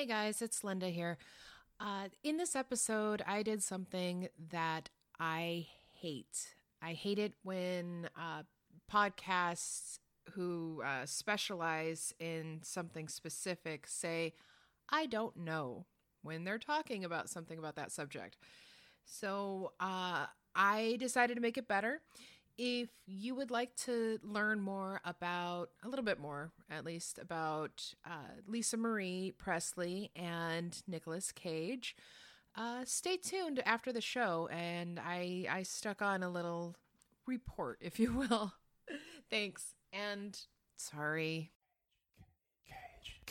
Hey guys, it's Linda here. In this episode, I did something that I hate. I hate it when podcasts who specialize in something specific say, I don't know, when they're talking about something about that subject. So I decided to make it better. If you would like to learn more about, a little bit more at least, about Lisa Marie Presley and Nicolas Cage, stay tuned after the show. And I stuck on a little report, if you will. Thanks. And sorry. Peach.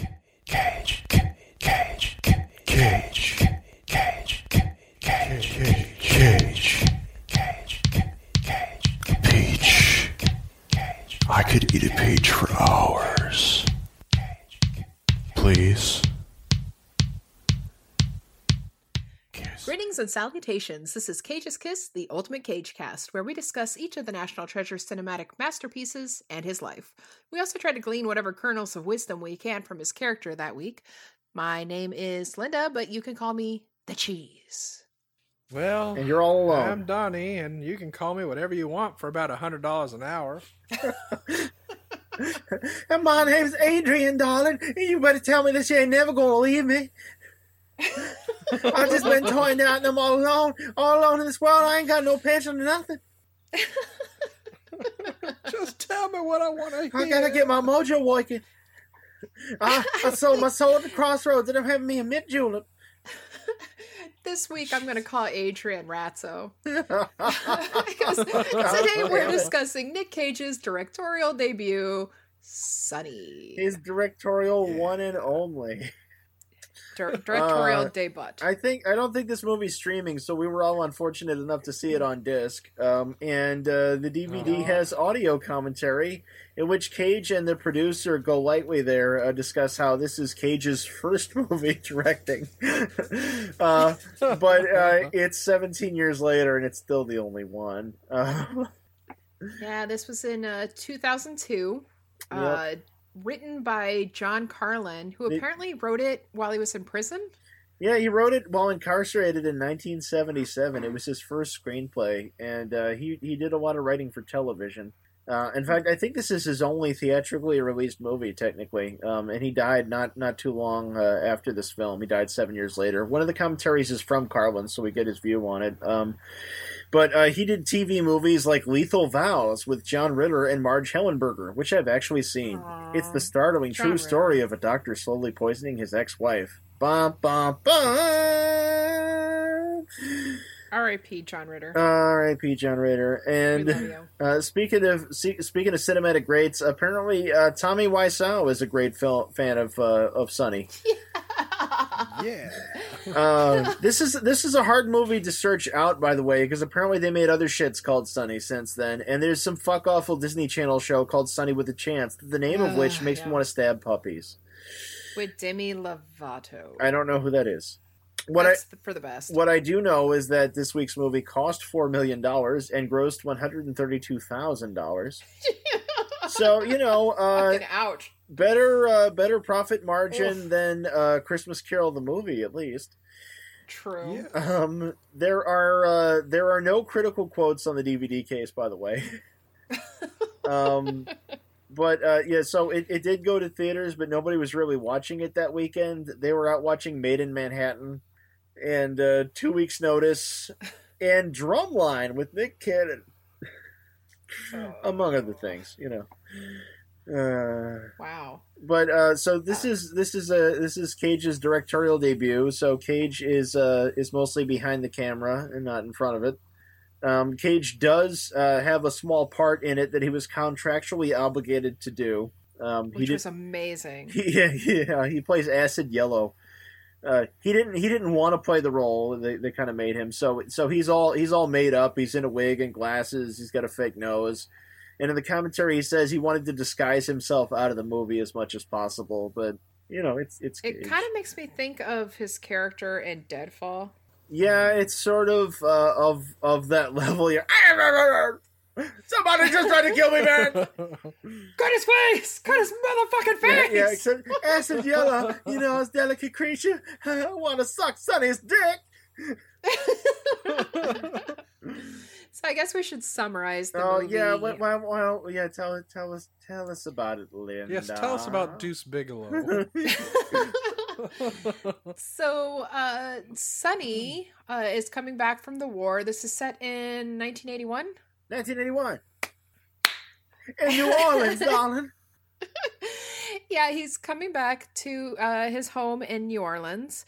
I could eat a peach for hours. Please. Greetings and salutations. This is Cage's Kiss, the Ultimate Cage Cast, where we discuss each of the National Treasure's cinematic masterpieces and his life. We also try to glean whatever kernels of wisdom we can from his character that week. My name is Linda, but you can call me The Cheese. Well, and you're all alone. I'm Donnie, and you can call me whatever you want for about $100 an hour. And my name's Adrian, darling, and you better tell me this, you ain't never gonna leave me. I've just been toying out and I'm all alone in this world. I ain't got no pension or nothing. Just tell me what I want to hear. I gotta get my mojo working. I sold my soul at the crossroads and I'm having me a mint julep. This week I'm going to call Adrian Ratzo. Because today we're discussing Nick Cage's directorial debut, Sonny. His directorial one and only. Directorial debut. I don't think this movie's streaming, so we were all unfortunate enough to see it on disc. The DVD has audio commentary, in which Cage and the producer Go Lightly there discuss how this is Cage's first movie directing. but it's 17 years later, and it's still the only one. Yeah, this was in 2002. Yep. Written by John Carlin, who apparently wrote it while he was in prison. Yeah, he wrote it while incarcerated in 1977. It was his first screenplay, and he did a lot of writing for television. In fact, I think this is his only theatrically released movie, technically. And he died not too long after this film. He died 7 years later. One of the commentaries is from Carlin, so we get his view on it. But he did TV movies like Lethal Vows with John Ritter and Marge Hellenberger, which I've actually seen. Aww. It's the startling true story of a doctor slowly poisoning his ex-wife. Bum, bum, bum! R.I.P. John Ritter. R.I.P. John Ritter. And speaking of cinematic greats, apparently Tommy Wiseau is a great fan of Sonny. Yeah. This is a hard movie to search out, by the way, because apparently they made other shits called Sonny since then, and there's some fuck awful Disney Channel show called Sonny with a Chance, the name of which makes me want to stab puppies. With Demi Lovato. I don't know who that is. For the best. What I do know is that this week's movie cost $4 million and grossed $132,000. So, fucking ouch. Better profit margin than Christmas Carol the movie, at least. True. Yeah. There are no critical quotes on the DVD case, by the way. So it did go to theaters, but nobody was really watching it that weekend. They were out watching Made in Manhattan and 2 Weeks Notice and Drumline with Nick Cannon, among other things, wow. But so this is Cage's directorial debut. So Cage is mostly behind the camera and not in front of it. Cage does have a small part in it that he was contractually obligated to do, which was amazing. He plays Acid Yellow. He didn't want to play the role. They kind of made him. So he's all made up. He's in a wig and glasses. He's got a fake nose. And in the commentary, he says he wanted to disguise himself out of the movie as much as possible. But, it's Cage. It kind of makes me think of his character in Deadfall. Yeah, it's sort of that level. Somebody just tried to kill me, man. Cut his face. Cut his motherfucking face. Yeah, except acid yellow. You know, his delicate creature. I want to suck Sonny's dick. So I guess we should summarize the movie. Oh, yeah. Well, yeah. Tell us about it, Linda. Yes, tell us about Deuce Bigelow. So Sonny is coming back from the war. This is set in 1981. 1981. In New Orleans, darling. Yeah, he's coming back to his home in New Orleans.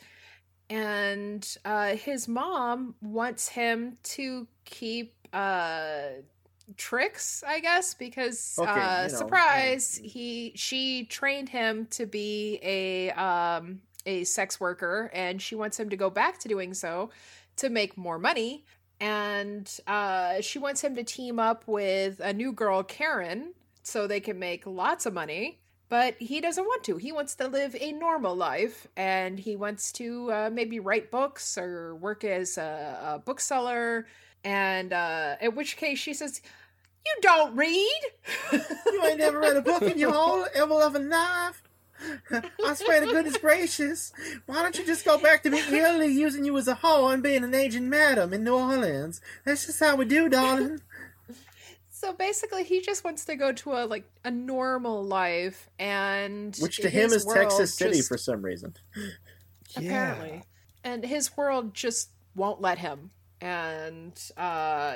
And his mom wants him to keep tricks, I guess, because okay, surprise, she trained him to be a sex worker, and she wants him to go back to doing so to make more money. And she wants him to team up with a new girl, Karen, so they can make lots of money. But he doesn't want to. He wants to live a normal life, and he wants to maybe write books or work as a bookseller. And in which case she says, "You don't read. You ain't never read a book in your whole ever life. I swear to goodness gracious, why don't you just go back to me really using you as a whore and being an aging madam in New Orleans? That's just how we do, darling." So basically he just wants to go to a normal life, and which to him is Texas City just, for some reason. Apparently. Yeah. And his world just won't let him. And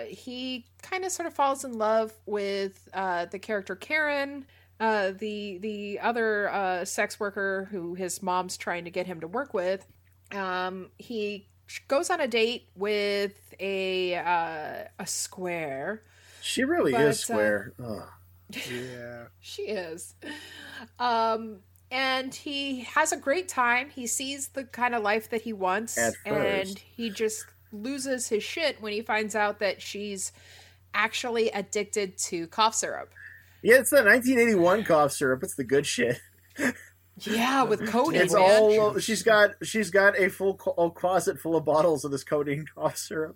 he kind of sort of falls in love with the character Karen, the other sex worker who his mom's trying to get him to work with. He goes on a date with a square. She really is square. Yeah, she is. And he has a great time. He sees the kind of life that he wants, and he just loses his shit when he finds out that she's actually addicted to cough syrup. Yeah, it's the 1981 cough syrup. It's the good shit. Yeah, with codeine. It's all she's got a full closet full of bottles of this codeine cough syrup.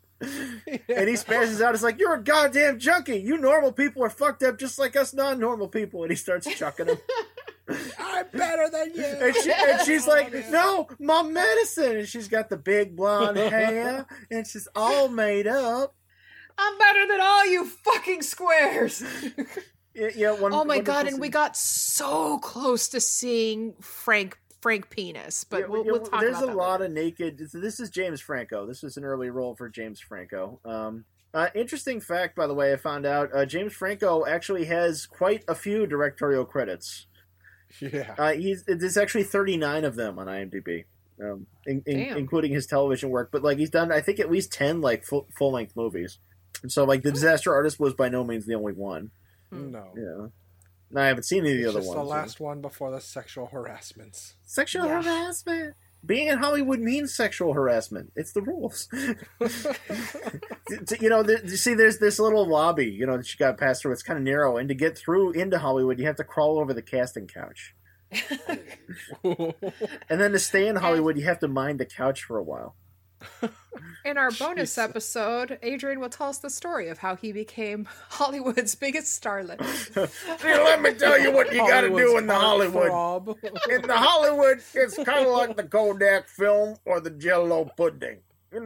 Yeah. And he spashes out. It's like, "You're a goddamn junkie. You normal people are fucked up just like us non-normal people." And he starts chucking them. "I'm better than you." And she's like, "No, my medicine." And she's got the big blonde hair, and she's all made up. "I'm better than all you fucking squares." Yeah, oh my god! And we got so close to seeing Frank Penis, but we'll talk about that. There's a lot of naked. This is James Franco. This is an early role for James Franco. Interesting fact, by the way, I found out James Franco actually has quite a few directorial credits. Yeah, there's actually 39 of them on IMDb, including his television work. But he's done, I think, at least 10 full length movies. And so The Disaster Artist was by no means the only one. No. Yeah. No, I haven't seen any of the other ones. It's the last one before the sexual harassments. Sexual harassment. Being in Hollywood means sexual harassment. It's the rules. There's this little lobby, that you got passed through. It's kind of narrow, and to get through into Hollywood, you have to crawl over the casting couch. And then to stay in Hollywood, you have to mine the couch for a while. In our bonus episode, Adrian will tell us the story of how he became Hollywood's biggest starlet. Let me tell you what you got to do in the Hollywood. In the Hollywood, it's kind of like the Kodak film or the Jell-O pudding. You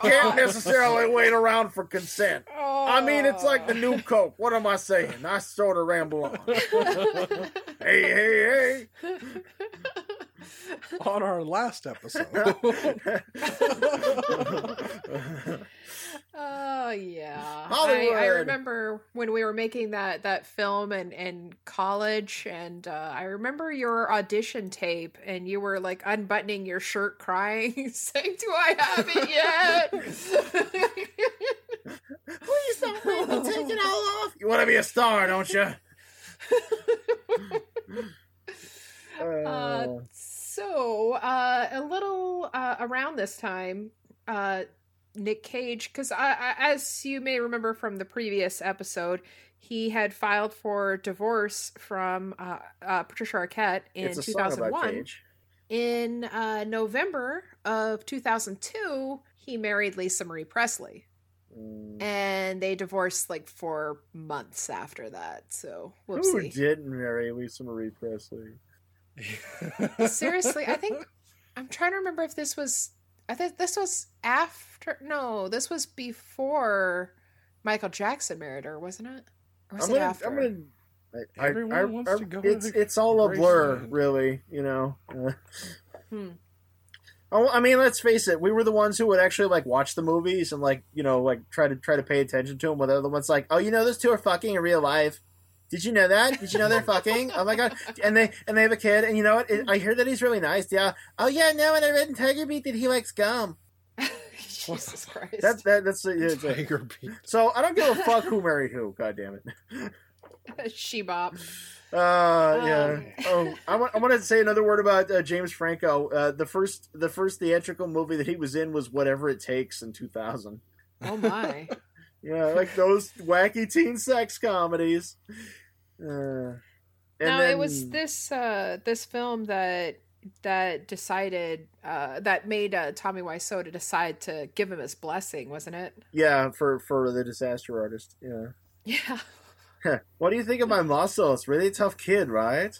can't necessarily wait around for consent. I mean, it's like the new Coke. What am I saying? I sort of ramble on. Hey. On our last episode. Oh, yeah. I remember when we were making that film in college, and I remember your audition tape, and you were unbuttoning your shirt crying, saying, "Do I have it yet? Please don't make me take it all off. You want to be a star, don't you?" So, a little around this time, Nick Cage, because as you may remember from the previous episode, he had filed for divorce from Patricia Arquette in 2001. In November of 2002, he married Lisa Marie Presley. And they divorced like 4 months after that. So whoopsie. Who didn't marry Lisa Marie Presley? Seriously, I think I'm trying to remember if this was. I think this was after. No, this was before Michael Jackson married her, wasn't it? Or was it after? Everyone wants to go. It's all a blur, really. You know. Oh, I mean, let's face it. We were the ones who would actually like watch the movies and like, you know, like try to pay attention to them. While the other ones like, oh, you know, those two are fucking in real life. Did you know that? Did you know they're fucking? Oh my god! And they have a kid. And you know what? I hear that he's really nice. Yeah. Oh yeah. No, and I read in Tiger Beat that he likes gum. Jesus Christ. That's Tiger Beat. So I don't give a fuck who married who. God damn it. She-bop. Yeah. Oh, I want to say another word about James Franco. The first theatrical movie that he was in was Whatever It Takes in 2000. Oh my. Yeah, like those wacky teen sex comedies. It was this film that decided that made Tommy Wiseau to decide to give him his blessing, wasn't it? Yeah, for The Disaster Artist. Yeah. Yeah. What do you think of my muscles? Really tough kid, right?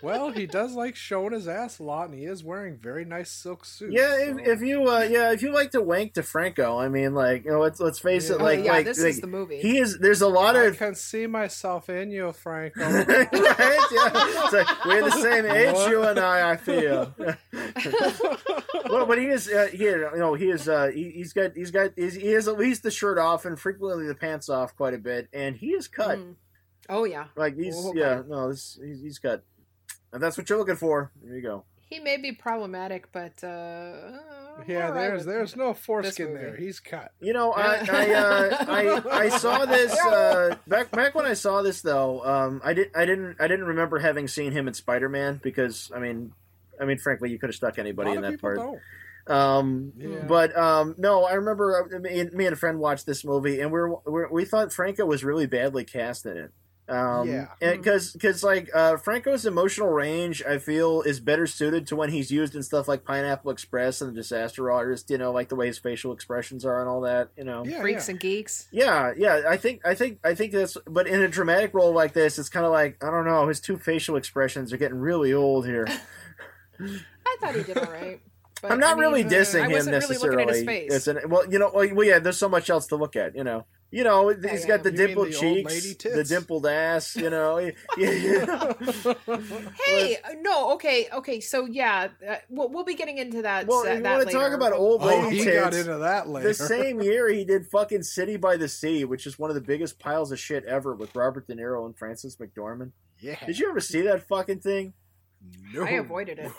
Well, he does like showing his ass a lot, and he is wearing very nice silk suits. Yeah, so. if you like to wank to Franco, I mean, like, you know, let's face it, this is the movie. He is. There's a lot of. I can see myself in you, Franco. Right? Yeah. It's like, we're the same age, you and I feel. Well, but he is. He has at least the shirt off and frequently the pants off quite a bit, and he is cut. Mm. Oh yeah. Like he's he's cut. And that's what you're looking for. There you go. He may be problematic, but there's no foreskin there. He's cut. You know, I saw this back when I saw this though. I didn't remember having seen him in Spider-Man because I mean frankly, you could have stuck anybody in that part. Don't. Yeah. But no, I remember me and a friend watched this movie, and we thought Franco was really badly cast in it. Because Franco's emotional range, I feel, is better suited to when he's used in stuff like Pineapple Express and The Disaster Artist, you know, like the way his facial expressions are and all that, you know. Yeah, freaks and geeks. Yeah. I think that's, but in a dramatic role like this, it's kind of like, I don't know, his two facial expressions are getting really old here. I thought he did all right. But, I'm not really dissing him necessarily. Really looking at his face. There's so much else to look at, you know. You know, he's got the dimpled cheeks, the dimpled ass, you know. Hey, no, okay, so yeah, we'll be getting into that later. Well, if you want to talk about old lady tits, got into that later. The same year he did fucking City by the Sea, which is one of the biggest piles of shit ever with Robert De Niro and Frances McDormand. Yeah. Did you ever see that fucking thing? No. I avoided it.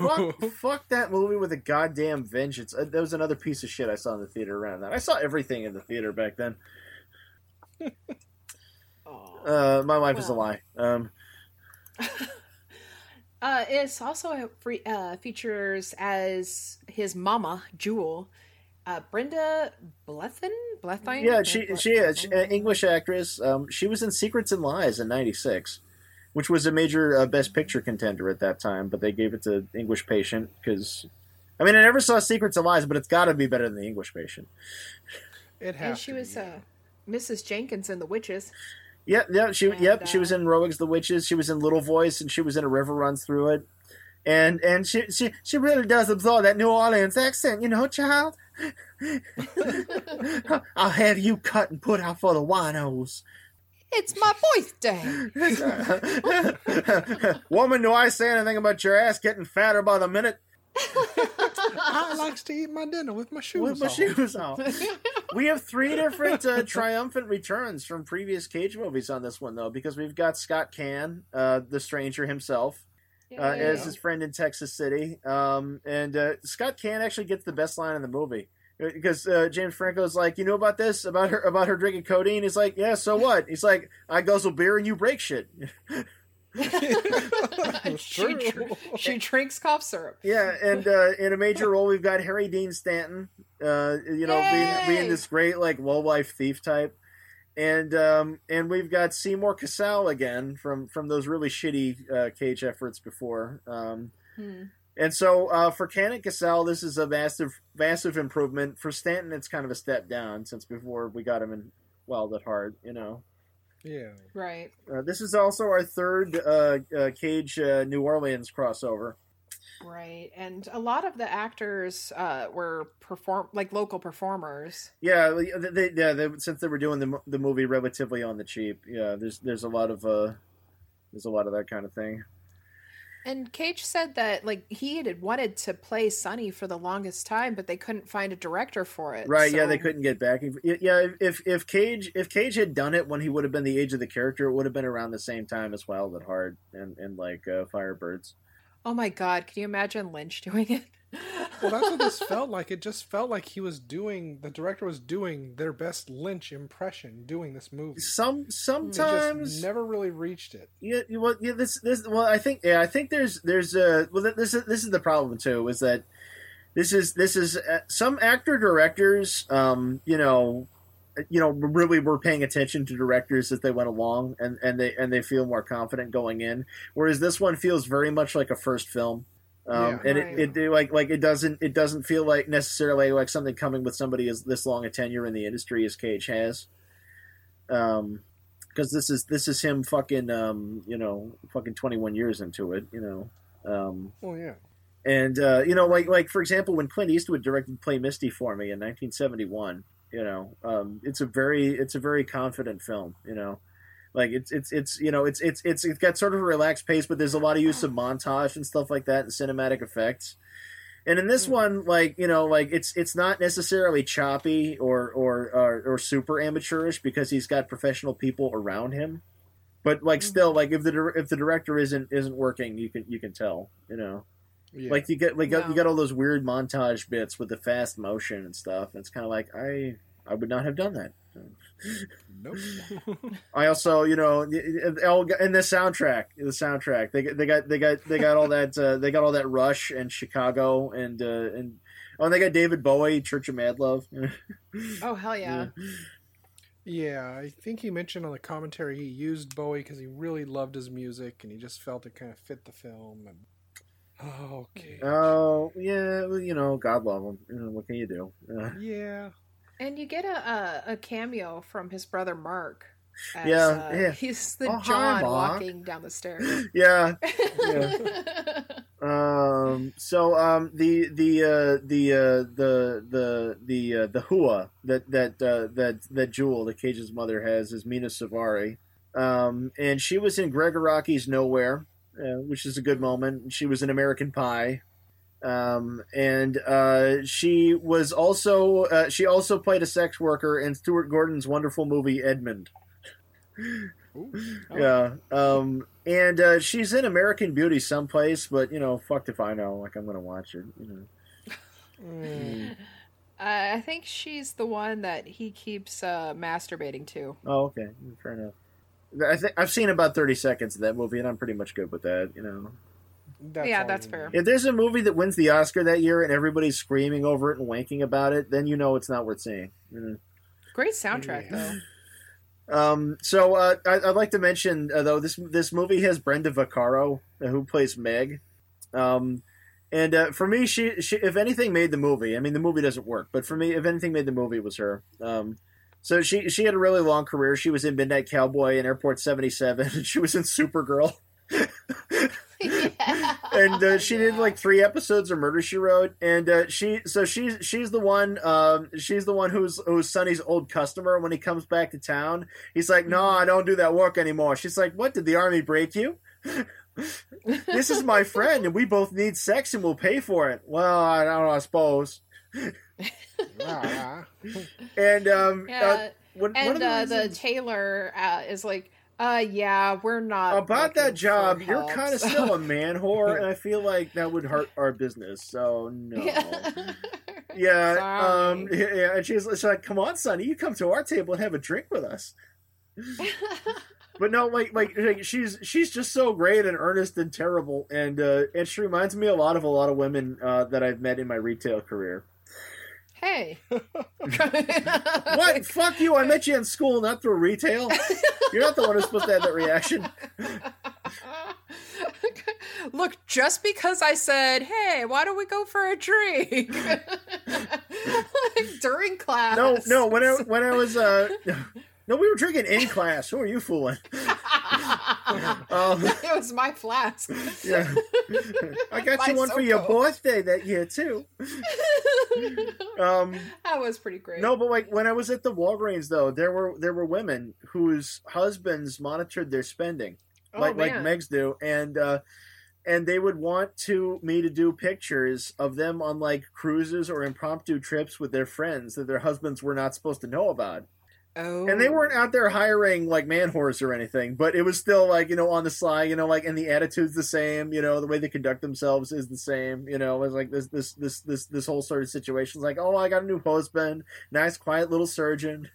Fuck that movie with a goddamn vengeance. That was another piece of shit I saw in the theater around that. I saw everything in the theater back then. My life is a lie. It's also features as his mama, Jewel, Brenda Blethyn. Yeah, she is an English actress. She was in Secrets and Lies in '96. Which was a major Best Picture contender at that time, but they gave it to English Patient because, I mean, I never saw Secrets and Lies, but it's got to be better than The English Patient. It has. And she was Mrs. Jenkins in The Witches. Yeah. She was in Roeg's The Witches. She was in Little Voice, and she was in A River Runs Through It. And she really does absorb that New Orleans accent, you know, child. I'll have you cut and put out for the winos. It's my birthday. Woman, do I say anything about your ass getting fatter by the minute? I likes to eat my dinner with my shoes on. We have three different triumphant returns from previous Cage movies on this one, though, because we've got Scott Caan, the stranger himself, as his friend in Texas City. And Scott Caan actually gets the best line in the movie. Because James Franco's like, you know about this? About her drinking codeine? He's like, yeah, so what? He's like, I guzzle beer and you break shit. She drinks cough syrup. Yeah, and in a major role, we've got Harry Dean Stanton, being this great, like, low-life thief type. And we've got Seymour Cassell again from those really shitty Cage efforts before. And so for Cannon Cassell, this is a massive improvement. For Stanton, it's kind of a step down since before we got him in Wild at Heart, you know. Yeah. Right. This is also our third Cage New Orleans crossover. Right, and a lot of the actors were local performers. Yeah, they since they were doing the movie relatively on the cheap. Yeah, there's a lot of that kind of thing. And Cage said that he had wanted to play Sonny for the longest time, but they couldn't find a director for it. Right? So. Yeah, they couldn't get back. Yeah, if Cage had done it when he would have been the age of the character, it would have been around the same time as Wild at Heart and Firebirds. Oh my God, can you imagine Lynch doing it? Well, that's what this felt like. It just felt like the director was doing their best Lynch impression doing this movie. Sometimes... It just never really reached it. I think this is the problem too, is that this is some actor directors, really were paying attention to directors as they went along, and they feel more confident going in. Whereas this one feels very much like a first film, it doesn't feel like necessarily like something coming with somebody as this long a tenure in the industry as Cage has. Because this is him fucking 21 years into it, for example, when Clint Eastwood directed Play Misty for me in 1971. It's a very confident film, it's got sort of a relaxed pace, but there's a lot of use of montage and stuff like that and cinematic effects. And in this one, it's not necessarily choppy or super amateurish because he's got professional people around him, but if the director isn't working, you can tell, Yeah. You got all those weird montage bits with the fast motion and stuff, and it's kind of like I would not have done that. Nope. I also, and the soundtrack, they got all that Rush and Chicago and they got David Bowie, Church of Mad Love. Oh hell yeah. Yeah, I think he mentioned on the commentary he used Bowie because he really loved his music and he just felt it kind of fit the film and. Oh, okay. Oh, yeah. God love him. What can you do? Yeah. And you get a cameo from his brother Mark. He's the John walking down the stairs. Yeah. The hua that Jewel, the Cage's mother, has is Mina Savari, and she was in Gregor Rocky's Nowhere. Which is a good moment. She was in American Pie, and she was also she played a sex worker in Stuart Gordon's wonderful movie Edmund. Yeah, and she's in American Beauty someplace, but fucked if I know. I'm gonna watch it. I think she's the one that he keeps masturbating to. Oh, okay, fair enough. I've seen about 30 seconds of that movie, and I'm pretty much good with that, That's fair. If there's a movie that wins the Oscar that year and everybody's screaming over it and wanking about it, then it's not worth seeing. Great soundtrack, though. I'd like to mention, though, this movie has Brenda Vaccaro, who plays Meg. For me, she, if anything, made the movie. I mean, the movie doesn't work, but for me, if anything made the movie, it was her. So she had a really long career. She was in Midnight Cowboy and Airport 77. And she was in Supergirl. Yeah. And she did three episodes of Murder, She Wrote. And she's the one who's Sonny's old customer. When he comes back to town, he's like, "No, I don't do that work anymore." She's like, "What? Did the army break you?" "This is my friend, and we both need sex, and we'll pay for it." "Well, I don't know, I suppose." The tailor is like, we're not about that job. You're kind of still a man whore, and I feel like that would hurt our business. So no. Yeah. And she's like, "Come on, Sonny, you come to our table and have a drink with us." But no, she's just so great and earnest and terrible, and she reminds me a lot of women that I've met in my retail career. Hey. What? Fuck you. I met you in school, not through retail. You're not the one who's supposed to have that reaction. look, just because I said, hey, why don't we go for a drink? Like, during class. No, when I was... No, we were drinking in class. Who are you fooling? It was my flask. Yeah, I got you one for your birthday that year too. That was pretty great. No, but like when I was at the Walgreens, though, there were women whose husbands monitored their spending, like Megs do, and they would want me to do pictures of them on like cruises or impromptu trips with their friends that their husbands were not supposed to know about. Oh. And they weren't out there hiring like man whores or anything, but it was still like, on the sly, like, and the attitude's the same, the way they conduct themselves is the same, it's like this whole sort of situation. It's like, oh, I got a new husband, nice, quiet little surgeon.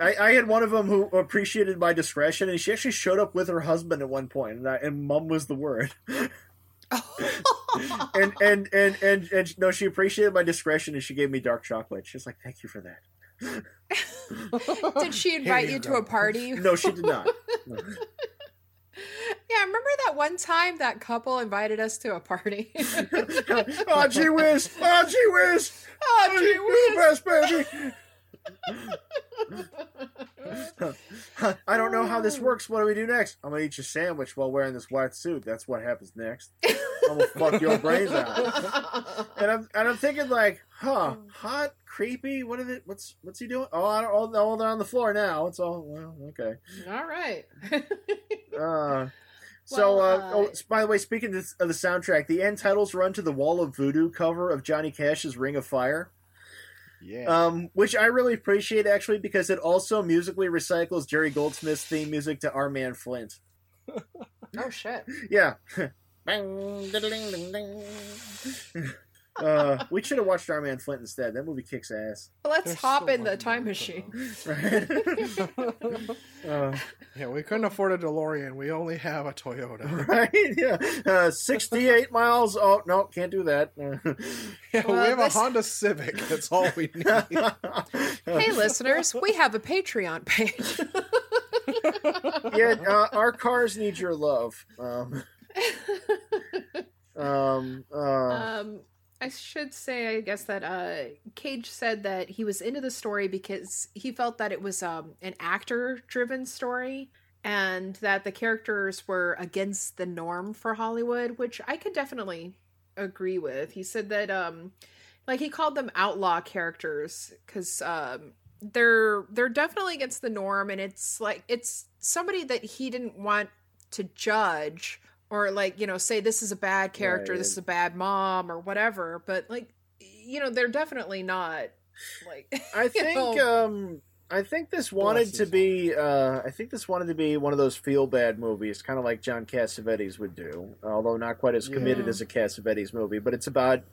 I had one of them who appreciated my discretion, and she actually showed up with her husband at one point, and mum was the word. and no, she appreciated my discretion, and she gave me dark chocolate. She's like, thank you for that. Did she invite you to a party? No, she did not. No. Yeah, I remember that one time that couple invited us to a party. Oh, gee whiz! Oh, gee whiz! Oh, gee whiz, baby! I don't know how this works. What do we do next? I'm gonna eat your sandwich while wearing this white suit. That's what happens next. I'm gonna fuck your brains out. And I'm thinking like, hot, creepy. What is it? What's he doing? Oh, I don't. Oh, they're on the floor now. It's all okay. All right. By the way, speaking of the soundtrack, the end titles run to the Wall of Voodoo cover of Johnny Cash's Ring of Fire. Yeah. Which I really appreciate, actually, because it also musically recycles Jerry Goldsmith's theme music to Our Man Flint. Oh, shit. Yeah. We should have watched Our Man Flint instead. That movie kicks ass. Let's hop in the time machine. Right? Yeah, we couldn't afford a DeLorean. We only have a Toyota. Right? Yeah. 68 miles. Oh, no, can't do that. Yeah, we have a Honda Civic. That's all we need. Hey, listeners, we have a Patreon page. Yeah, our cars need your love. I should say, I guess that Cage said that he was into the story because he felt that it was an actor-driven story and that the characters were against the norm for Hollywood, which I could definitely agree with. He said that, he called them outlaw characters because they're definitely against the norm, and it's like it's somebody that he didn't want to judge. Or like, say this is a bad character, right. This is a bad mom or whatever. But like, they're definitely not like. I think this wanted to be one of those feel bad movies, kind of like John Cassavetes would do, although not quite as committed as a Cassavetes movie. But it's about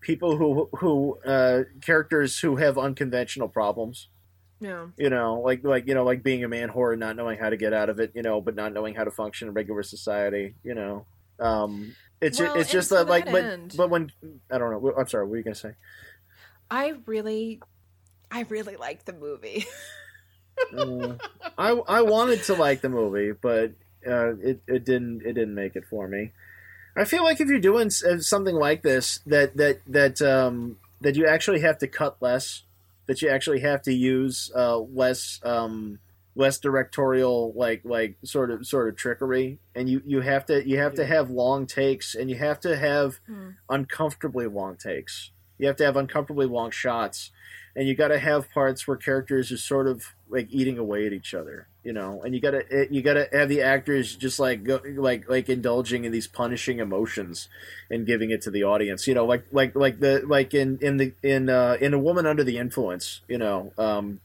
people who characters who have unconventional problems. Yeah. Like being a man whore and not knowing how to get out of it, but not knowing how to function in regular society, it's just that like, but when, I don't know, I'm sorry, what were you going to say? I really liked the movie. I wanted to like the movie, but it didn't make it for me. I feel like if you're doing something like this, that you actually have to cut less. That you actually have to use less directorial sort of trickery, and you have to have long takes, and you have to have uncomfortably long takes. You have to have uncomfortably long shots, and you got to have parts where characters are sort of like eating away at each other, And you gotta have the actors just like go, like indulging in these punishing emotions and giving it to the audience, in A Woman Under the Influence, God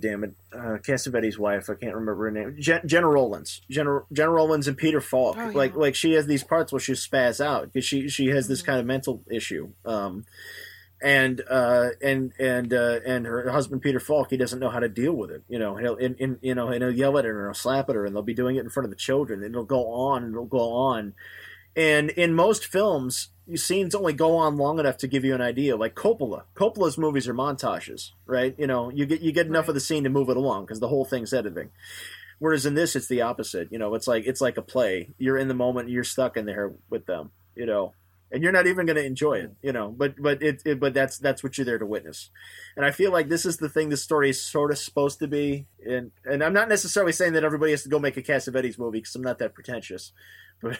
damn it. Cassavetes' wife. I can't remember her name. Jenna Rollins. Jenna Rollins and Peter Falk. Oh, yeah. Like she has these parts where she spaz out because she has this kind of mental issue. And her husband, Peter Falk, he doesn't know how to deal with it. He'll yell at her and he'll slap at her, and they'll be doing it in front of the children. And it'll go on. And in most films, scenes only go on long enough to give you an idea. Like Coppola's movies are montages, right? You know, you get enough of the scene to move it along because the whole thing's editing. Whereas in this, it's the opposite. You know, it's like a play. You're in the moment. You're stuck in there with them. You know, and you're not even going to enjoy it. You know, but that's what you're there to witness. And I feel like this is the thing. This story is sort of supposed to be. And I'm not necessarily saying that everybody has to go make a Cassavetes movie because I'm not that pretentious. Well,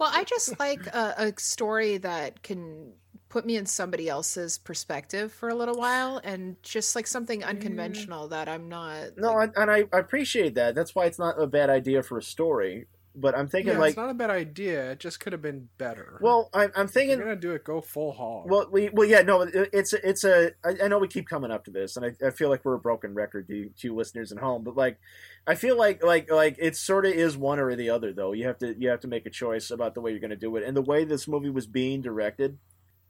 I just like a story that can put me in somebody else's perspective for a little while, and just like something unconventional that I'm not. No, like... I appreciate that. That's why it's not a bad idea for a story. But I'm thinking it's not a bad idea. It just could have been better. Well, I'm thinking if you're gonna do it, go full hog. I know we keep coming up to this, and I feel like we're a broken record to you listeners at home. But I feel like it sort of is one or the other, though. You have to make a choice about the way you're gonna do it, and the way this movie was being directed,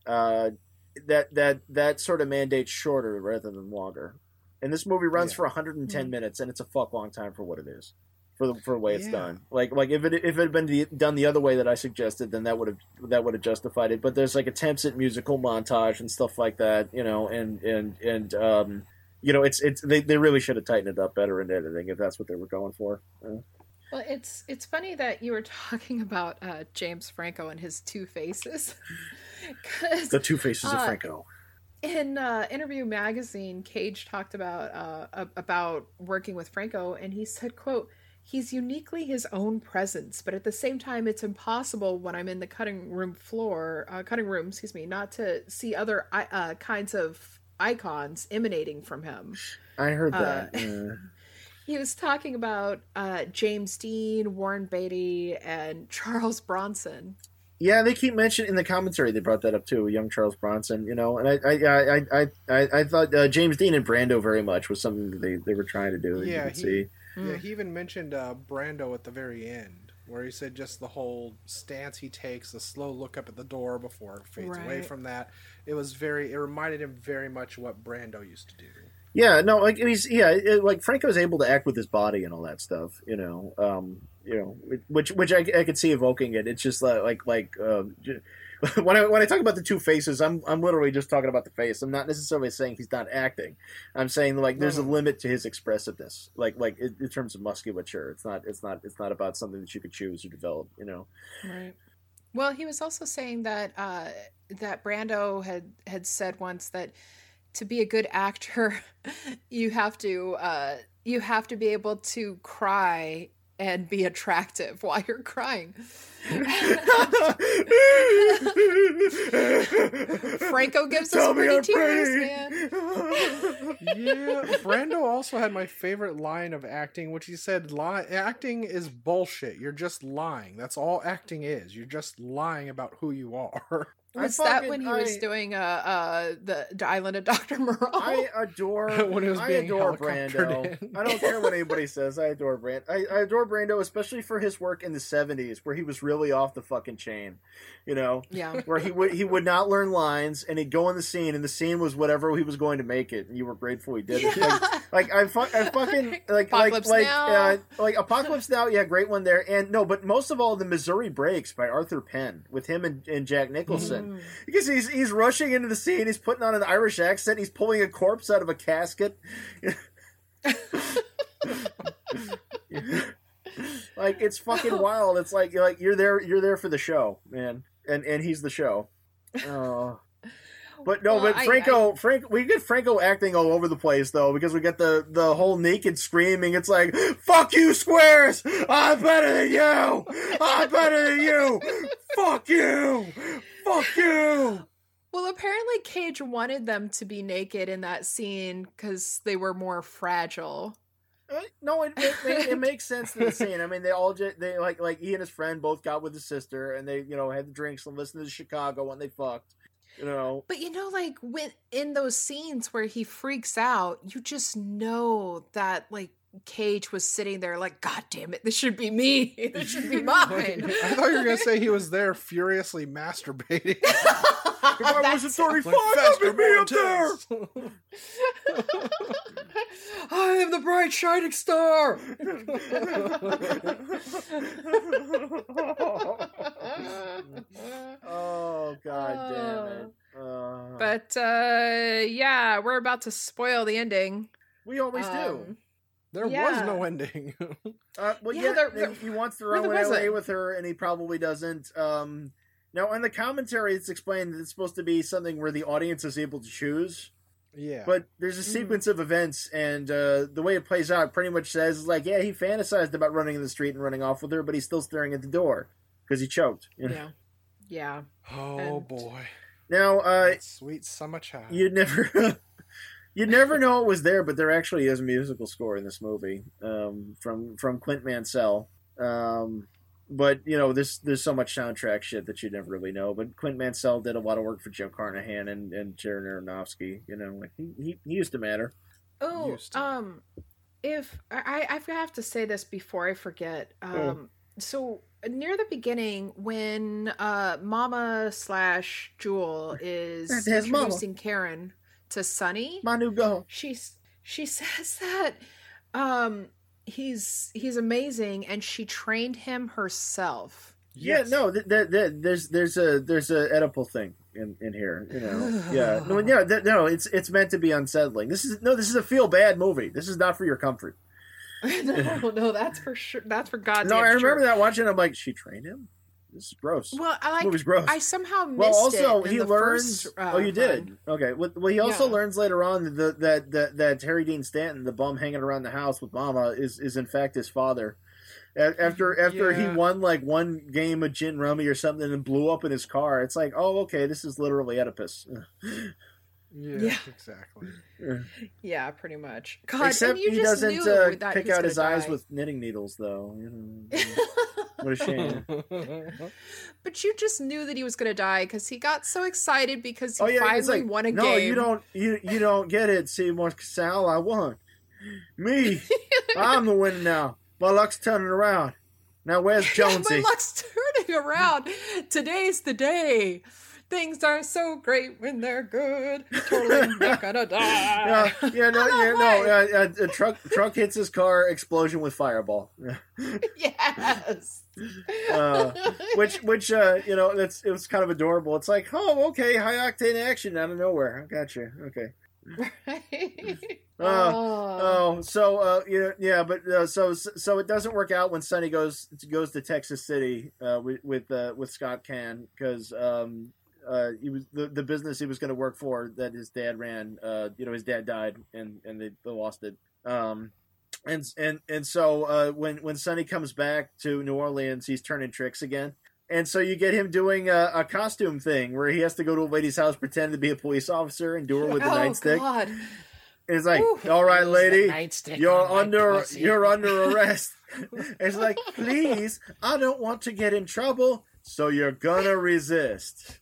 that sort of mandates shorter rather than longer. And this movie runs for 110 minutes, and it's a fuck long time for what it is. For the way it's done, like if it had been done the other way that I suggested, then that would have justified it. But there's like attempts at musical montage and stuff like that, you know, and you know, they really should have tightened it up better in editing if that's what they were going for. Yeah. Well, it's funny that you were talking about James Franco and his two faces, the two faces of Franco. In Interview Magazine, Cage talked about working with Franco, and he said, quote, "He's uniquely his own presence, but at the same time, it's impossible when I'm in the cutting room, not to see other kinds of icons emanating from him." I heard that. He was talking about James Dean, Warren Beatty, and Charles Bronson. Yeah, they keep mentioning in the commentary. They brought that up too, young Charles Bronson, you know. And I thought James Dean and Brando very much was something that they were trying to do. Yeah, he even mentioned Brando at the very end, where he said just the whole stance he takes, the slow look up at the door before it fades away from that. It reminded him very much what Brando used to do. Yeah, no, like Franco's able to act with his body and all that stuff, you know. You know, which I could see evoking it. It's just when I talk about the two faces, I'm literally just talking about the face. I'm not necessarily saying he's not acting. I'm saying there's a limit to his expressiveness, in terms of musculature. It's not about something that you could choose or develop, you know. Right. Well, he was also saying that that Brando had said once that to be a good actor, you have to be able to cry and be attractive while you're crying. Franco gives us pretty tears, man. Yeah, Brando also had my favorite line of acting, which he said, acting is bullshit. You're just lying. That's all acting is. You're just lying about who you are. Was that when he was doing the Island of Dr. Moreau? I adore Brando. I don't care what anybody says. I adore Brando. I adore Brando, especially for his work in the 70s, where he was really off the fucking chain, you know? Yeah. Where he would not learn lines, and he'd go in the scene, and the scene was whatever he was going to make it, and you were grateful he did it. Apocalypse Now, yeah, great one there. And no, but most of all, The Missouri Breaks by Arthur Penn with him and Jack Nicholson. Mm-hmm. Because he's rushing into the scene, he's putting on an Irish accent, he's pulling a corpse out of a casket. Like, it's fucking wild. It's like you're there for the show, man, and he's the show. We get Franco acting all over the place though, because we get the whole naked screaming. It's like, "Fuck you, Squares! I'm better than you! I'm better than you! Fuck you! Fuck you!" Well, apparently Cage wanted them to be naked in that scene because they were more fragile. No, it makes sense in the scene. I mean, they all just he and his friend both got with his sister, and they, you know, had the drinks and listened to Chicago when they fucked. You know. But you know, like when in those scenes where he freaks out, you just know that like Cage was sitting there like, "God damn it, this should be me. This should be mine." I thought you were gonna say he was there furiously masturbating. If I wasn't 35, that'd be me up there. I am the bright shining star. Oh, god damn it. But yeah, we're about to spoil the ending. We always do. There was no ending. Well, yeah, he wants to run away with her, and he probably doesn't. Now, in the commentary, it's explained that it's supposed to be something where the audience is able to choose. Yeah. But there's a sequence of events, and the way it plays out pretty much says, like, yeah, he fantasized about running in the street and running off with her, but he's still staring at the door because he choked. You know? Yeah. Yeah. Oh, and... boy. Now, sweet summer child. You'd never know it was there, but there actually is a musical score in this movie from Clint Mansell. But, you know, there's so much soundtrack shit that you never really know. But Clint Mansell did a lot of work for Joe Carnahan and Darren Aronofsky. You know, like he used to matter. Oh, if I have to say this before I forget. So near the beginning, when Mama/Jewel is introducing Karen to Sonny, Manu go. She says that he's amazing, and she trained him herself. Yes. Yeah, no, there's a Oedipal thing in here, you know. Yeah, no, it's meant to be unsettling. This is a feel bad movie. This is not for your comfort. No, that's for sure. That's for goddamn. No, I remember that watching. I'm like, she trained him. This is gross. Well, movie's gross. I somehow missed it. Well, he learns. You did. Okay. Well, he also learns later on that Harry Dean Stanton, the bum hanging around the house with Mama, is in fact his father. After he won like one game of gin rummy or something and blew up in his car, it's like, oh, okay, this is literally Oedipus. Yeah, exactly. Yeah, pretty much. God, except he doesn't pick out his eyes with knitting needles, though. What a shame. But you just knew that he was going to die because he got so excited because he finally won a game. No, you don't get it, Seymour Cassell. I won. Me, I'm the winner now. My luck's turning around. Now where's Jonesy? My luck's turning around. Today's the day. Things are so great when they're good. Totally not gonna die. A truck hits his car. Explosion with fireball. Yes. Which you know, it was kind of adorable. It's like, oh, okay, high octane action out of nowhere. I got you. Okay. Right. So it doesn't work out when Sonny goes to Texas City with Scott Caan because. He was the business he was going to work for that his dad ran. His dad died, and they lost it. So when Sonny comes back to New Orleans, he's turning tricks again. And so you get him doing a costume thing where he has to go to a lady's house, pretend to be a police officer, and do her with a nightstick. God. And it's like, ooh, all right, lady, you're under arrest. It's like, please, I don't want to get in trouble, so you're gonna resist.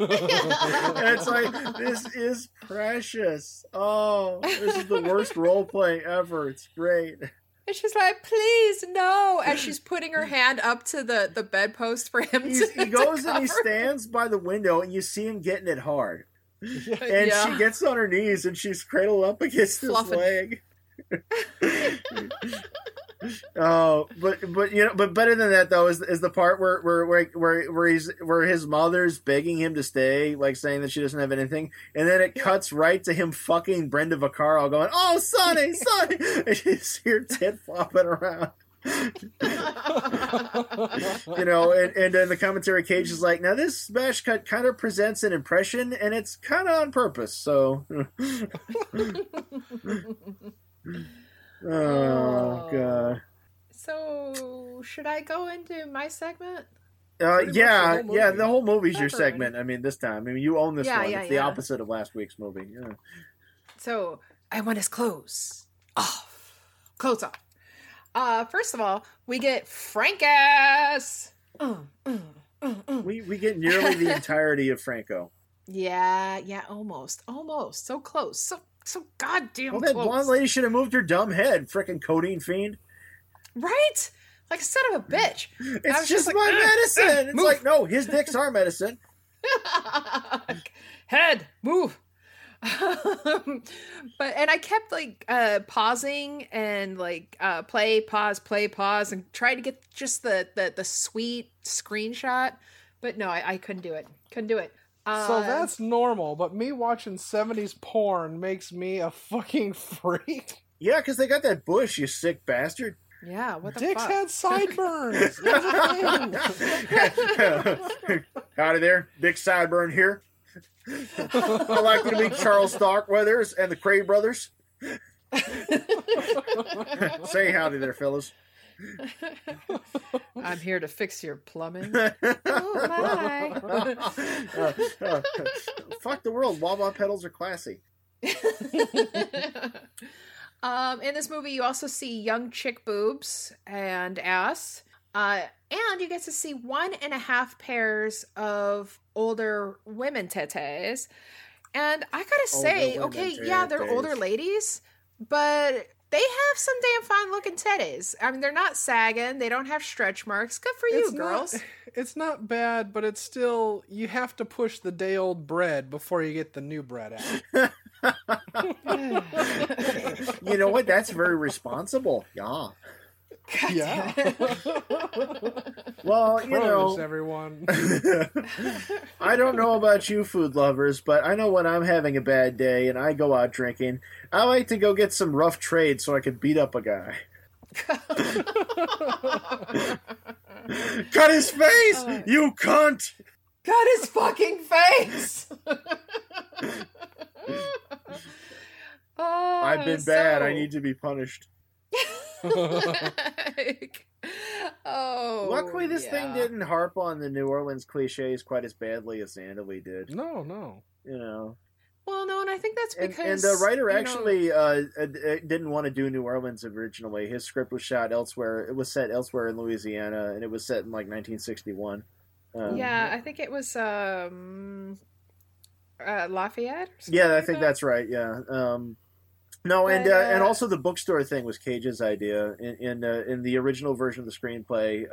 It's like, this is precious. Oh, this is the worst role play ever. It's great. And she's like, please, no. And she's putting her hand up to the bedpost for him He goes and he stands by the window, and you see him getting it hard. And she gets on her knees, and she's cradled up against his leg. Oh, but better than that though is the part where his mother's begging him to stay, like saying that she doesn't have anything, and then it cuts right to him fucking Brenda Vaccaro, going, "Oh, Sonny," and you see her tit flopping around. You know, and then the commentary Cage is like, now this smash cut kind of presents an impression, and it's kind of on purpose. So. Oh, God. So, should I go into my segment? Yeah, the whole movie's your segment. I mean, this time. I mean, you own this one. Yeah, it's the opposite of last week's movie. Yeah. So, I want his clothes off. Clothes off. First of all, we get Franco. We get nearly the entirety of Franco. Yeah, almost. So close, so goddamn close. That blonde lady should have moved her dumb head, frickin' codeine fiend. Right? Like a son of a bitch. It's just like, my medicine. It's move. Like, no, his dicks are medicine. Head, move. But I kept like pausing and like play, pause, and try to get just the sweet screenshot But no, I couldn't do it. Couldn't do it. So that's normal, but me watching 70s porn makes me a fucking freak. Yeah, because they got that bush, you sick bastard. Yeah, what the Dicks fuck? Dicks had sideburns. Out of there. Big sideburn here. I like you to meet Charles Starkweather's and the Cray brothers. Say howdy there, fellas. I'm here to fix your plumbing. Oh, my. Fuck the world. Wawa pedals are classy. In this movie, you also see young chick boobs and ass. And you get to see 1.5 pairs of older women tetes. And I gotta say, okay, yeah, they're older ladies, but... they have some damn fine-looking titties. I mean, they're not sagging. They don't have stretch marks. Good for you, girls. It's not bad, but it's still... you have to push the day-old bread before you get the new bread out. You know what? That's very responsible. Yeah. God yeah. Well, you know, everyone. I don't know about you food lovers, but I know when I'm having a bad day and I go out drinking, I like to go get some rough trade so I can beat up a guy. Cut his face, you cunt! Cut his fucking face! I've been bad. I need to be punished. Oh, luckily this thing didn't harp on the New Orleans cliches quite as badly as Natalie did. No you know, well, no, and I think that's because and the writer actually didn't want to do New Orleans originally. His script was shot elsewhere. It was set elsewhere in Louisiana, and it was set in like 1961. I think it was Lafayette or something. I think that's right. No, and also the bookstore thing was Cage's idea. In the original version of the screenplay,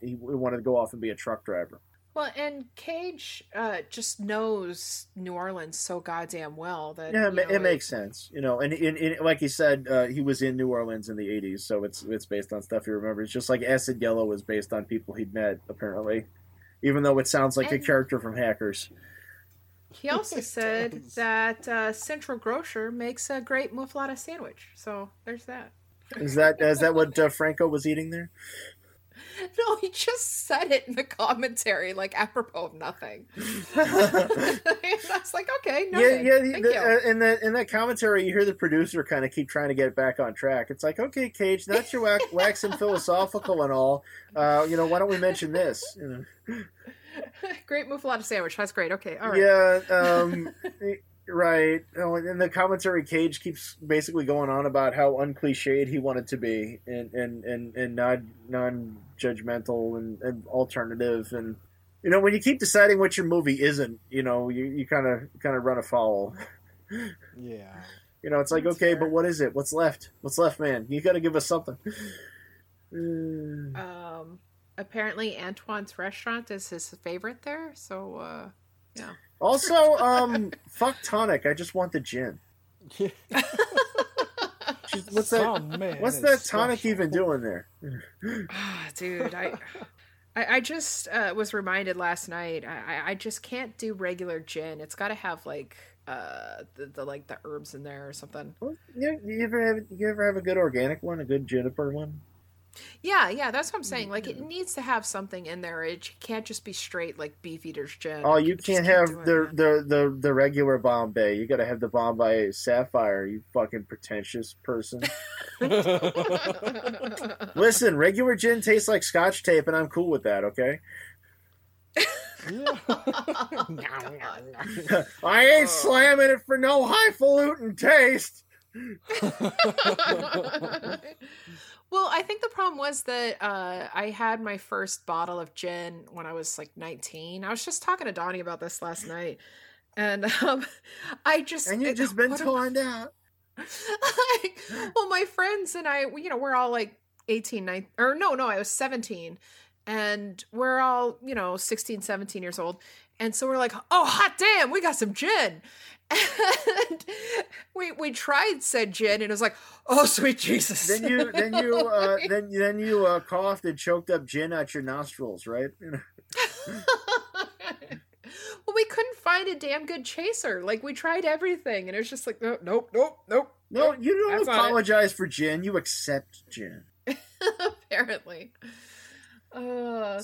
he wanted to go off and be a truck driver. Well, and Cage just knows New Orleans so goddamn well that it makes sense, you know. And like he said, he was in New Orleans in the '80s, so it's based on stuff he remembers. Just like Acid Yellow was based on people he'd met, apparently, even though it sounds like a character from Hackers. He also said that Central Grocer makes a great muffalata sandwich. So there's that. Is that what Franco was eating there? No, he just said it in the commentary, like apropos of nothing. That's like, okay, no. Yeah, thank you. In that commentary, you hear the producer kind of keep trying to get back on track. It's like, okay, Cage, that's your waxing philosophical and all. Why don't we mention this? You know. Great muffalata sandwich. That's great. Okay. All right. Yeah. Right. Oh, and the commentary, Cage keeps basically going on about how uncliched he wanted to be and not non-judgmental and alternative. And, you know, when you keep deciding what your movie isn't, you know, you kind of run afoul. Yeah. You know, it's like, that's okay, fair. But what is it? What's left? What's left, man? You got to give us something. Apparently Antoine's restaurant is his favorite there, so yeah. Also, fuck tonic. I just want the gin. Yeah. What's that tonic special. Even doing there? Ah, dude, I just was reminded last night. I just can't do regular gin. It's got to have like the herbs in there or something. Well, you ever have a good organic one, a good juniper one? Yeah, that's what I'm saying. Like, it needs to have something in there. It can't just be straight like Beefeater's gin. Oh, you can't have the regular Bombay. You got to have the Bombay Sapphire. You fucking pretentious person. Listen, regular gin tastes like Scotch tape, and I'm cool with that. Okay. I ain't slamming it for no highfalutin taste. Well, I think the problem was that I had my first bottle of gin when I was like 19. I was just talking to Donnie about this last night, and you've just been torn out. Well, my friends and I, we're all like 18, 19, or no, I was 17, and we're all 16, 17 years old, and so we're like, oh, hot damn, we got some gin. And we tried said gin, and it was like, oh sweet Jesus! Then you coughed and choked up gin out your nostrils, right? But we couldn't find a damn good chaser. Like, we tried everything, and it was just like, nope. No, you don't apologize for Jin. You accept Jin. Apparently. Did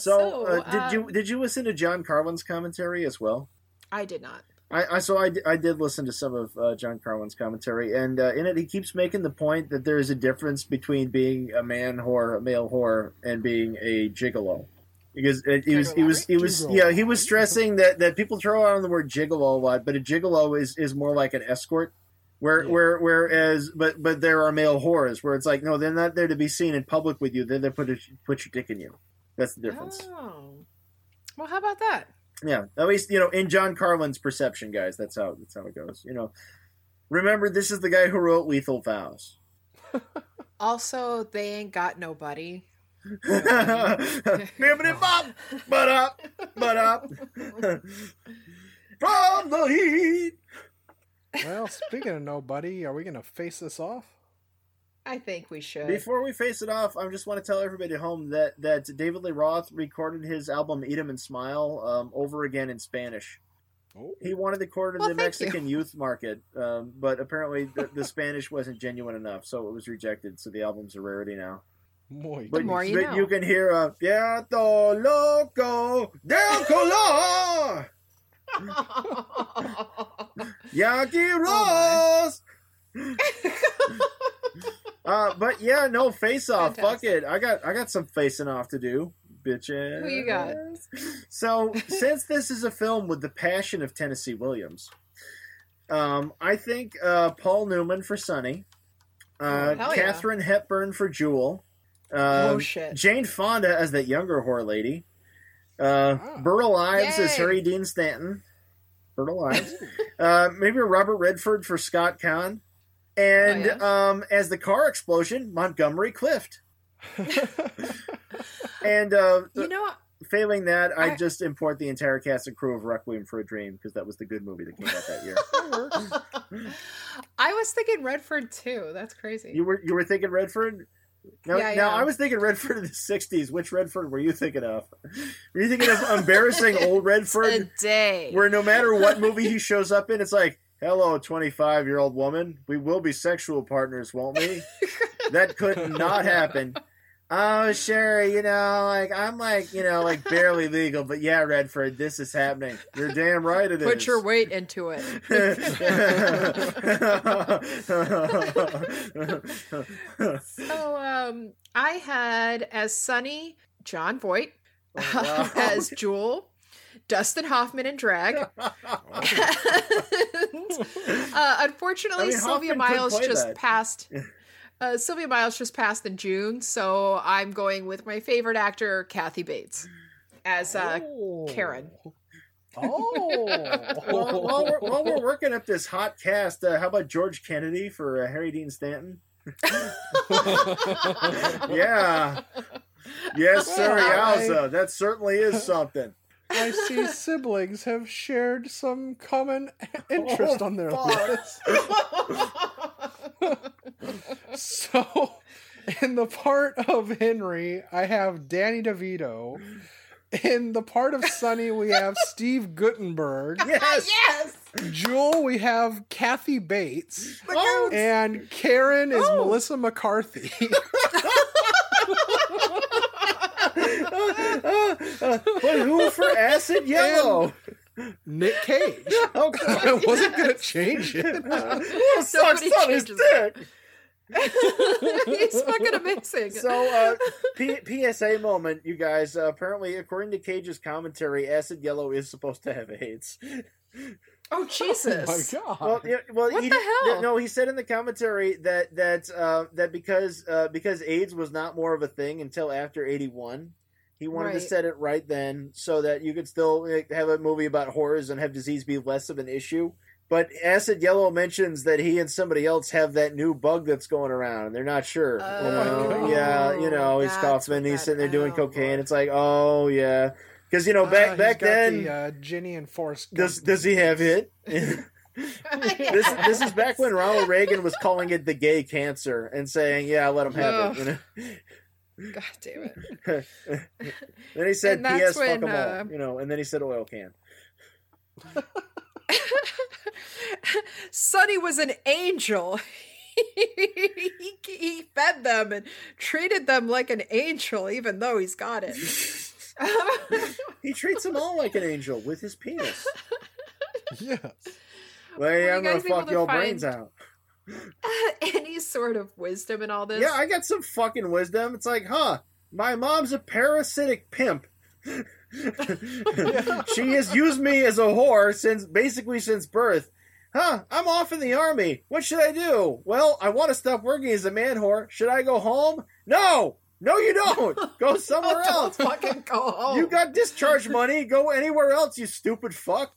you listen to John Carlin's commentary as well? I did not. I did listen to some of John Carlin's commentary, and in it he keeps making the point that there is a difference between being a male whore, and being a gigolo. Because he was stressing that people throw out the word gigolo a lot, but a gigolo is more like an escort. Whereas there are male whores where it's like, no, they're not there to be seen in public with you. They're there to put your dick in you. That's the difference. Oh, well, how about that? Yeah, at least, you know, in John Carlin's perception, guys, that's how it goes. You know, remember, this is the guy who wrote Lethal Vows. Also, they ain't got nobody. But up. From the heat. Well, speaking of nobody, are we going to face this off? I think we should. Before we face it off, I just want to tell everybody at home that David Lee Roth recorded his album "Eat 'Em and Smile" over again in Spanish. Oh. He wanted to corner the Mexican youth market, but apparently the Spanish wasn't genuine enough, so it was rejected. So the album's a rarity now. Boy, but the more you know. You can hear a "Pierto Loco del Color." Yaki Rose. But yeah, no, face off. Fantastic. Fuck it. I got some facing off to do, bitches. Who you got? So since this is a film with the passion of Tennessee Williams, I think Paul Newman for Sonny, Katharine Hepburn for Jewel, Jane Fonda as that younger whore lady, Burl Ives as Harry Dean Stanton, maybe Robert Redford for Scott Caan. And as the car explosion, Montgomery Clift. And failing that, I just import the entire cast and crew of Requiem for a Dream, because that was the good movie that came out that year. I was thinking Redford too. That's crazy. You were thinking Redford? Now, I was tthinking Redford in the 60s. Which Redford were you thinking of? Were you thinking of embarrassing old Redford? Today. Where no matter what movie he shows up in, it's like, hello, 25-year-old woman. We will be sexual partners, won't we? That could not happen. Oh, Sherry, I'm barely legal, but yeah, Redford, this is happening. You're damn right it is. Put your weight into it. So, I had as Sonny, John Voight, as Jewel, Dustin Hoffman in drag. Unfortunately, Sylvia Miles just passed. Sylvia Miles just passed in June, so I'm going with my favorite actor, Kathy Bates, as Karen. Oh, well, while we're working up this hot cast, how about George Kennedy for Harry Dean Stanton? Yeah, yes, sir, Yowza. That certainly is something. I see siblings have shared some common interest on their lists. So, in the part of Henry, I have Danny DeVito. In the part of Sonny, we have Steve Guttenberg. Yes! Jewel, we have Kathy Bates. And Karen is Melissa McCarthy. But who for Acid Yellow? Nick Cage. Oh, God. I wasn't going to change it. Who sucks on his dick? He's fucking amazing. So, PSA moment, you guys. Apparently, according to Cage's commentary, Acid Yellow is supposed to have AIDS. Oh, Jesus. Oh, my God. Well, what the hell? No, he said in the commentary that because AIDS was not more of a thing until after 81, he wanted to set it right then so that you could still have a movie about horrors and have disease be less of an issue. But Acid Yellow mentions that he and somebody else have that new bug that's going around, and they're not sure. He's coughing, he's sitting there doing cocaine. It's like, oh, yeah. Because, back then, Ginny and Forrest. Does he have it? This is back when Ronald Reagan was calling it the gay cancer and saying, yeah, let him have it. God damn it. Then he said, P.S. fuck them all. And then he said oil can. Sonny was an angel. He fed them and treated them like an angel, even though he's got it. He treats them all like an angel with his penis. Yes. Well, yeah, I'm going to fuck your brains out. Any sort of wisdom in all this? Yeah, I got some fucking wisdom. It's like, huh, my mom's a parasitic pimp. She has used me as a whore since birth. Huh, I'm off in the army. What should I do? Well, I want to stop working as a man whore. Should I go home? No! No, you don't! Go somewhere else! Don't fucking go home! You got discharge money. Go anywhere else, you stupid fuck.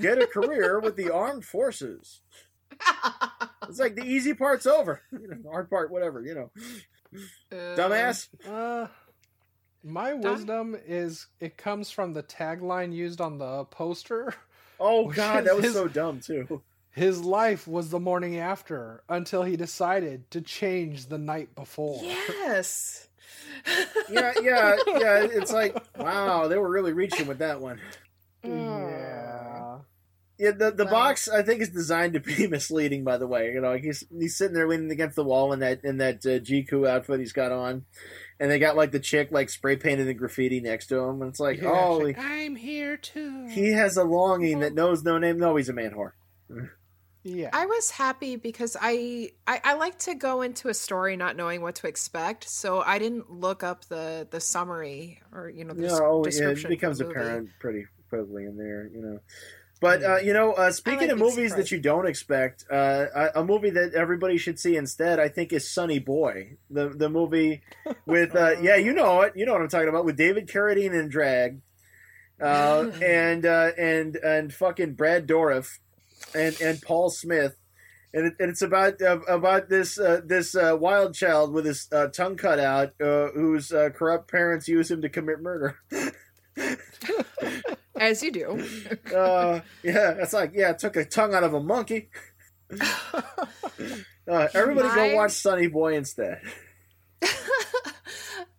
Get a career with the armed forces. It's like the easy part's over. The hard part, whatever, you know. Dumbass. My wisdom is it comes from the tagline used on the poster. Oh, God, that was so dumb, too. His life was the morning after until he decided to change the night before. Yes. Yeah. It's like, wow, they were really reaching with that one. Yeah. Yeah. The box, I think, is designed to be misleading, by the way. You know, he's sitting there leaning against the wall in that Jiku outfit he's got on. And they got, like, the chick, like, spray painted the graffiti next to him. And it's like, holy. Yeah, I'm here, too. He has a longing that knows no name. No, he's a man whore. Yeah. I was happy because I like to go into a story not knowing what to expect, so I didn't look up the summary or description. Yeah, it becomes apparent pretty quickly in there, you know. But speaking of movies surprised that you don't expect, a movie that everybody should see instead, I think, is Sonny Boy, the movie with you know what I'm talking about, with David Carradine in drag, and fucking Brad Dourif. And Paul Smith, and it's about this wild child with his tongue cut out, whose corrupt parents use him to commit murder. As you do. It's like, I took a tongue out of a monkey. Everybody go watch Sonny Boy instead.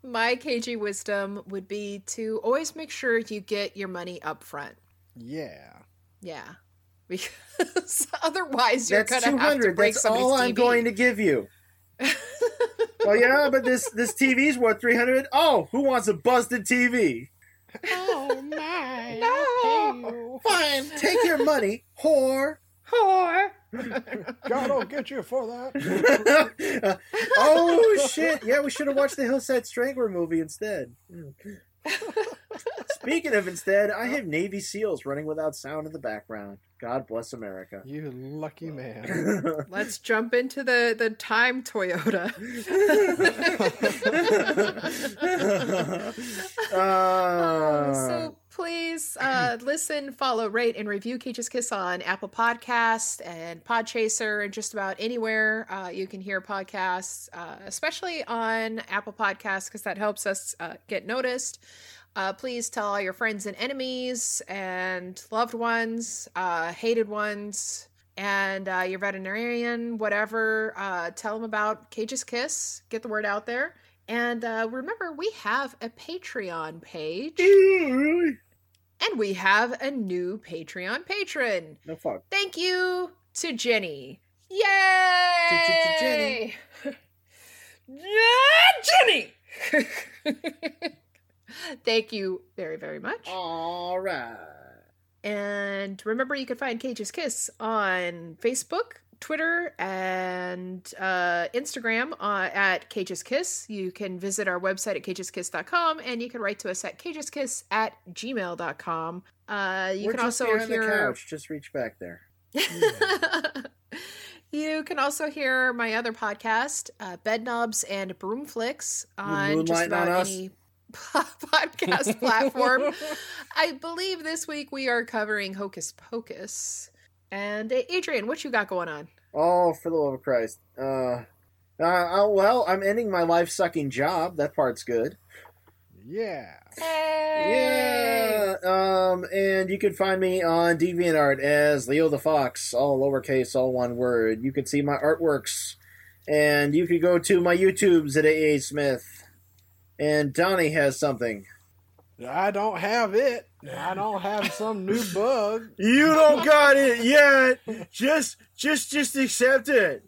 My KG wisdom would be to always make sure you get your money up front. Yeah. Yeah. Because otherwise you're going to have to break somebody's TV. That's all I'm going to give you. Well, yeah, but this TV's worth $300. Oh, who wants a busted TV? Oh, my. No. Fine. Take your money, whore. Whore. God will get you for that. Oh, shit. Yeah, we should have watched the Hillside Strangler movie instead. Speaking of instead, I have Navy SEALs running without sound in the background. God bless America. You lucky man. Let's jump into the time Toyota. So please listen, follow, rate, and review Cage's Kiss on Apple Podcasts and Podchaser and just about anywhere you can hear podcasts, especially on Apple Podcasts, because that helps us get noticed. Please tell all your friends and enemies and loved ones, hated ones, and your veterinarian, whatever. Tell them about Cage's Kiss. Get the word out there. And remember, we have a Patreon page. And we have a new Patreon patron. No fuck. Thank you to Jenny. Yay! Jenny! Jenny! Thank you very, very much. All right. And remember, you can find Cage's Kiss on Facebook, Twitter, and Instagram at Cage's Kiss. You can visit our website at cageskiss.com, and you can write to us at cageskiss@gmail.com. You can also hear... We're just here on the couch. Just reach back there. You can also hear my other podcast, Bedknobs and Broomflicks, on just about any... podcast platform. I believe this week we are covering Hocus Pocus. And Adrian, what you got going on? Oh, for the love of Christ. I'm ending my life-sucking job. That part's good. Yeah. Hey! Yeah. And you can find me on DeviantArt as Leo the Fox, all lowercase, all one word. You can see my artworks. And you can go to my YouTubes at AA Smith. And Donnie has something. I don't have it. I don't have some new bug. You don't got it yet. Just accept it.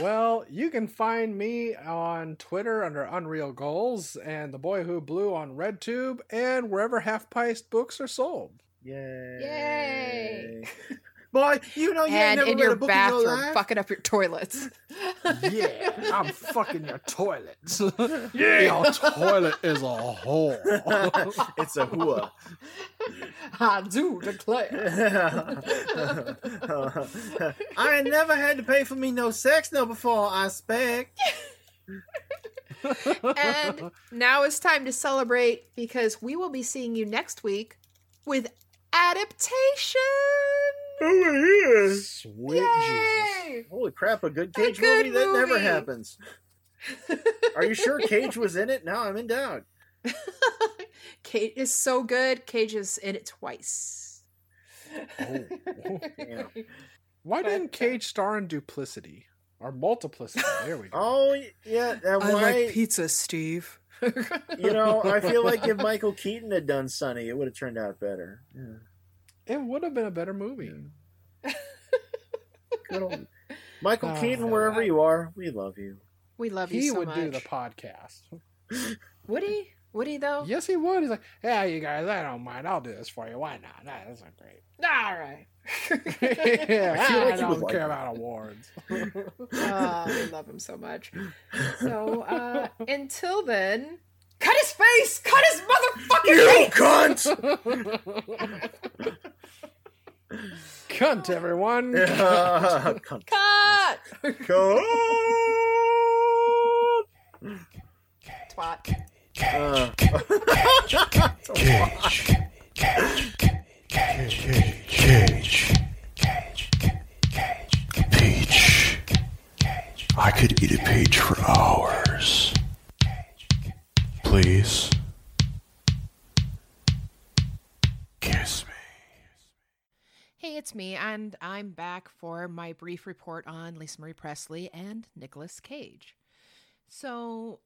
Well, you can find me on Twitter under Unreal Goals and The Boy Who Blew on RedTube and wherever half-priced books are sold. Yay! Yay! Boy, you know you ain't never read a book in your life. And in your bathroom, fucking up your toilets. Yeah, I'm fucking your toilets. Yeah, your toilet is a whore. It's a whore. I do declare. I ain't never had to pay for me no sex no before, I expect. And now it's time to celebrate because we will be seeing you next week with Adaptation. Oh, it is. Sweet Yay! Jesus. Holy crap, a good Cage movie? That never happens. Are you sure Cage was in it? Now I'm in doubt. Cage is so good, Cage is in it twice. Oh. Yeah. Why didn't Cage star in Duplicity? Or Multiplicity, there we go. Oh, yeah. I like pizza, Steve. You know, I feel like if Michael Keaton had done Sonny, it would have turned out better. Yeah. It would have been a better movie. Good old Michael Keaton, wherever you are, we love you. We love you so much. He would do the podcast. Would he? Would he, though? Yes, he would. He's like, yeah, you guys, I don't mind. I'll do this for you. Why not? Nah, that's not great. All right. Yeah, I don't care about awards. We love him so much. So, until then... Cut his face! Cut his motherfucking face! You cunt! Cunt, everyone! Cunt! Cut! Cunt! Twat. Peach. I could eat a peach for hours. Please kiss me. Hey, it's me, and I'm back for my brief report on Lisa Marie Presley and Nicolas Cage. So,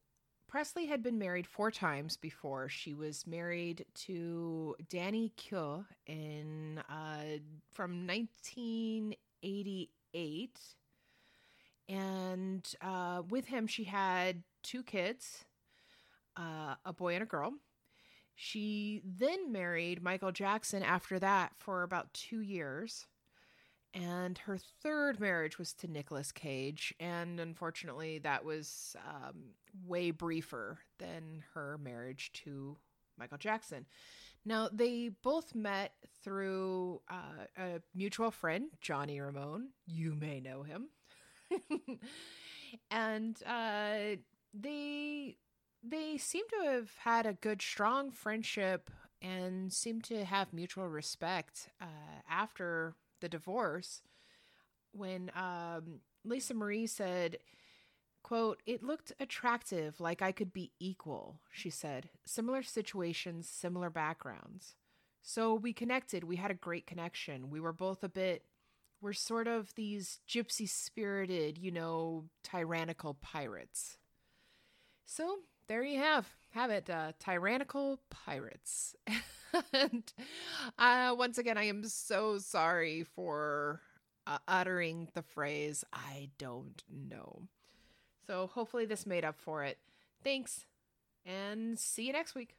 Presley had been married 4 times before. She was married to Danny Keough in from 1988, and with him she had 2 kids. A boy and a girl. She then married Michael Jackson after that for about 2 years. And her 3rd marriage was to Nicolas Cage. And unfortunately, that was way briefer than her marriage to Michael Jackson. Now, they both met through a mutual friend, Johnny Ramone. You may know him. And they seem to have had a good, strong friendship and seem to have mutual respect after the divorce when Lisa Marie said, quote, "It looked attractive, like I could be equal," she said. "Similar situations, similar backgrounds. So we connected. We had a great connection. We were both we're sort of these gypsy-spirited, tyrannical pirates." So... there you have it, tyrannical pirates. And once again, I am so sorry for uttering the phrase, I don't know. So hopefully this made up for it. Thanks, and see you next week.